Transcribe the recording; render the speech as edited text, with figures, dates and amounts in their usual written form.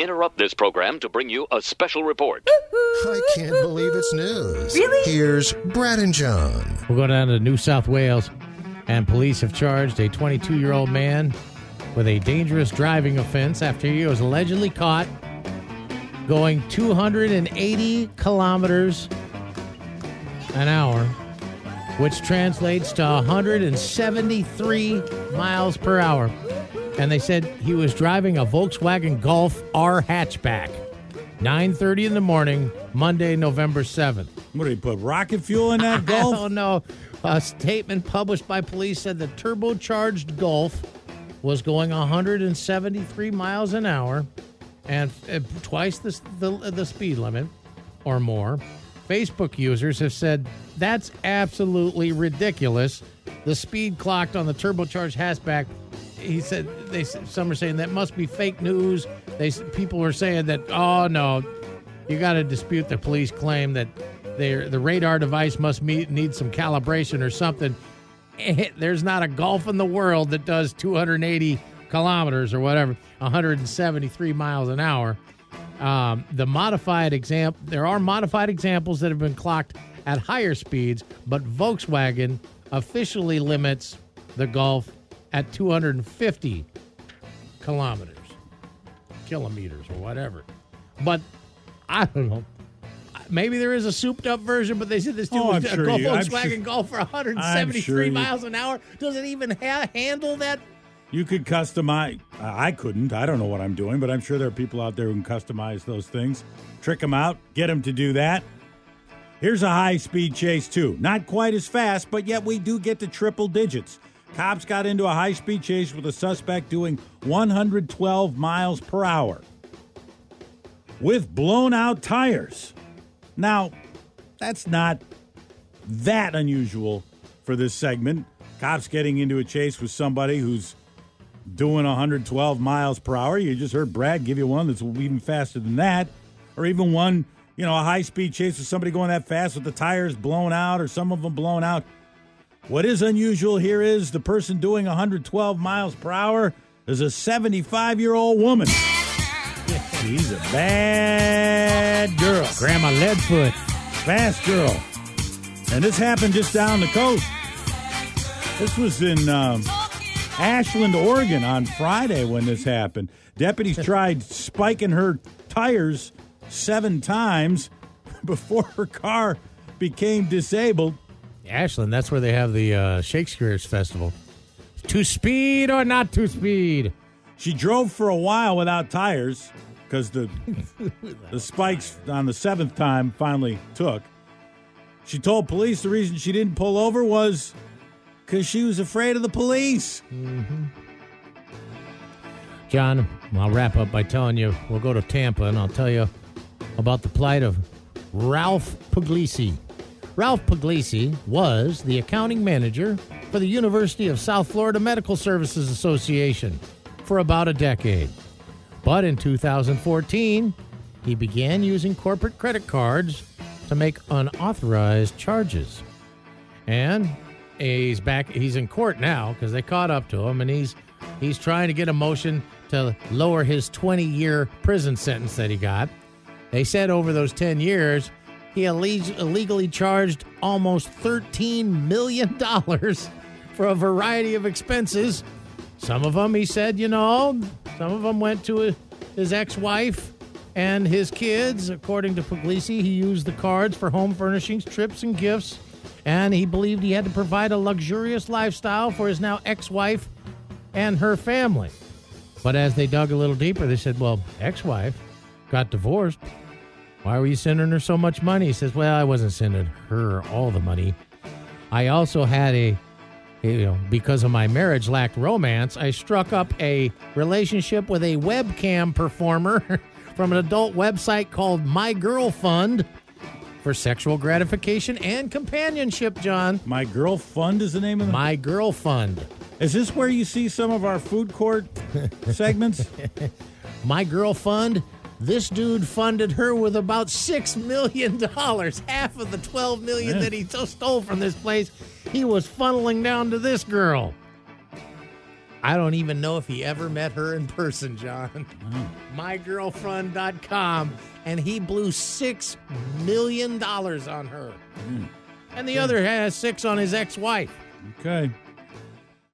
interrupt this program to bring you a special report. I can't believe it's news. Really? Here's Brad and John. We'll go down to New South Wales, and police have charged a 22-year-old man with a dangerous driving offense after he was allegedly caught going 280 kilometers an hour, which translates to 173 miles per hour. And they said he was driving a Volkswagen Golf R hatchback, 9:30 in the morning, Monday, November 7th. What, did he put rocket fuel in that Golf? I don't know. A statement published by police said the turbocharged Golf was going 173 miles an hour and twice the speed limit or more. Facebook users have said that's absolutely ridiculous. The speed clocked on the turbocharged hatchback, he said, some are saying that must be fake news. People are saying that, oh, no, you got to dispute the police claim that the radar device must need some calibration or something. There's not a Golf in the world that does 280 kilometers or whatever, 173 miles an hour. There are modified examples that have been clocked at higher speeds, but Volkswagen officially limits the Golf at 250 kilometers or whatever. But I don't know. Maybe there is a souped-up version, but they said this dude was a Volkswagen Golf for 173 miles an hour. Does it even handle that? You could customize. I couldn't. I don't know what I'm doing, but I'm sure there are people out there who can customize those things, trick them out, get them to do that. Here's a high-speed chase, too. Not quite as fast, but yet we do get to triple digits. Cops got into a high-speed chase with a suspect doing 112 miles per hour with blown-out tires. Now, that's not that unusual for this segment. Cops getting into a chase with somebody who's doing 112 miles per hour. You just heard Brad give you one that's even faster than that. Or even one, a high-speed chase with somebody going that fast with the tires blown out or some of them blown out. What is unusual here is the person doing 112 miles per hour is a 75-year-old woman. She's a bad girl. Grandma Leadfoot. Fast girl. And this happened just down the coast. This was in Ashland, Oregon on Friday when this happened. Deputies tried spiking her tires 7 times before her car became disabled. Ashland, that's where they have the Shakespeare's Festival. To speed or not to speed? She drove for a while without tires because the spikes on the 7th time finally took. She told police the reason she didn't pull over was because she was afraid of the police. Mm-hmm. John, I'll wrap up by telling you we'll go to Tampa, and I'll tell you about the plight of Ralph Puglisi. Ralph Puglisi was the accounting manager for the University of South Florida Medical Services Association for about a decade. But in 2014, he began using corporate credit cards to make unauthorized charges. And he's back. He's in court now because they caught up to him, and he's trying to get a motion to lower his 20-year prison sentence that he got. They said over those 10 years, he illegally charged almost $13 million for a variety of expenses. Some of them, he said, some of them went to his ex-wife and his kids. According to Puglisi, he used the cards for home furnishings, trips, and gifts. And he believed he had to provide a luxurious lifestyle for his now ex-wife and her family. But as they dug a little deeper, they said, well, ex-wife got divorced. Why were you sending her so much money? He says, well, I wasn't sending her all the money. I also had because of my marriage lacked romance, I struck up a relationship with a webcam performer from an adult website called MyGirlFund for sexual gratification and companionship, John. MyGirlFund is the name of it? MyGirlFund. Is this where you see some of our food court segments? MyGirlFund. This dude funded her with about $6 million, half of the $12 million that he stole from this place. He was funneling down to this girl. I don't even know if he ever met her in person, John. Oh. MyGirlFund.com. And he blew $6 million on her. Mm. And the other has $6 on his ex-wife. Okay.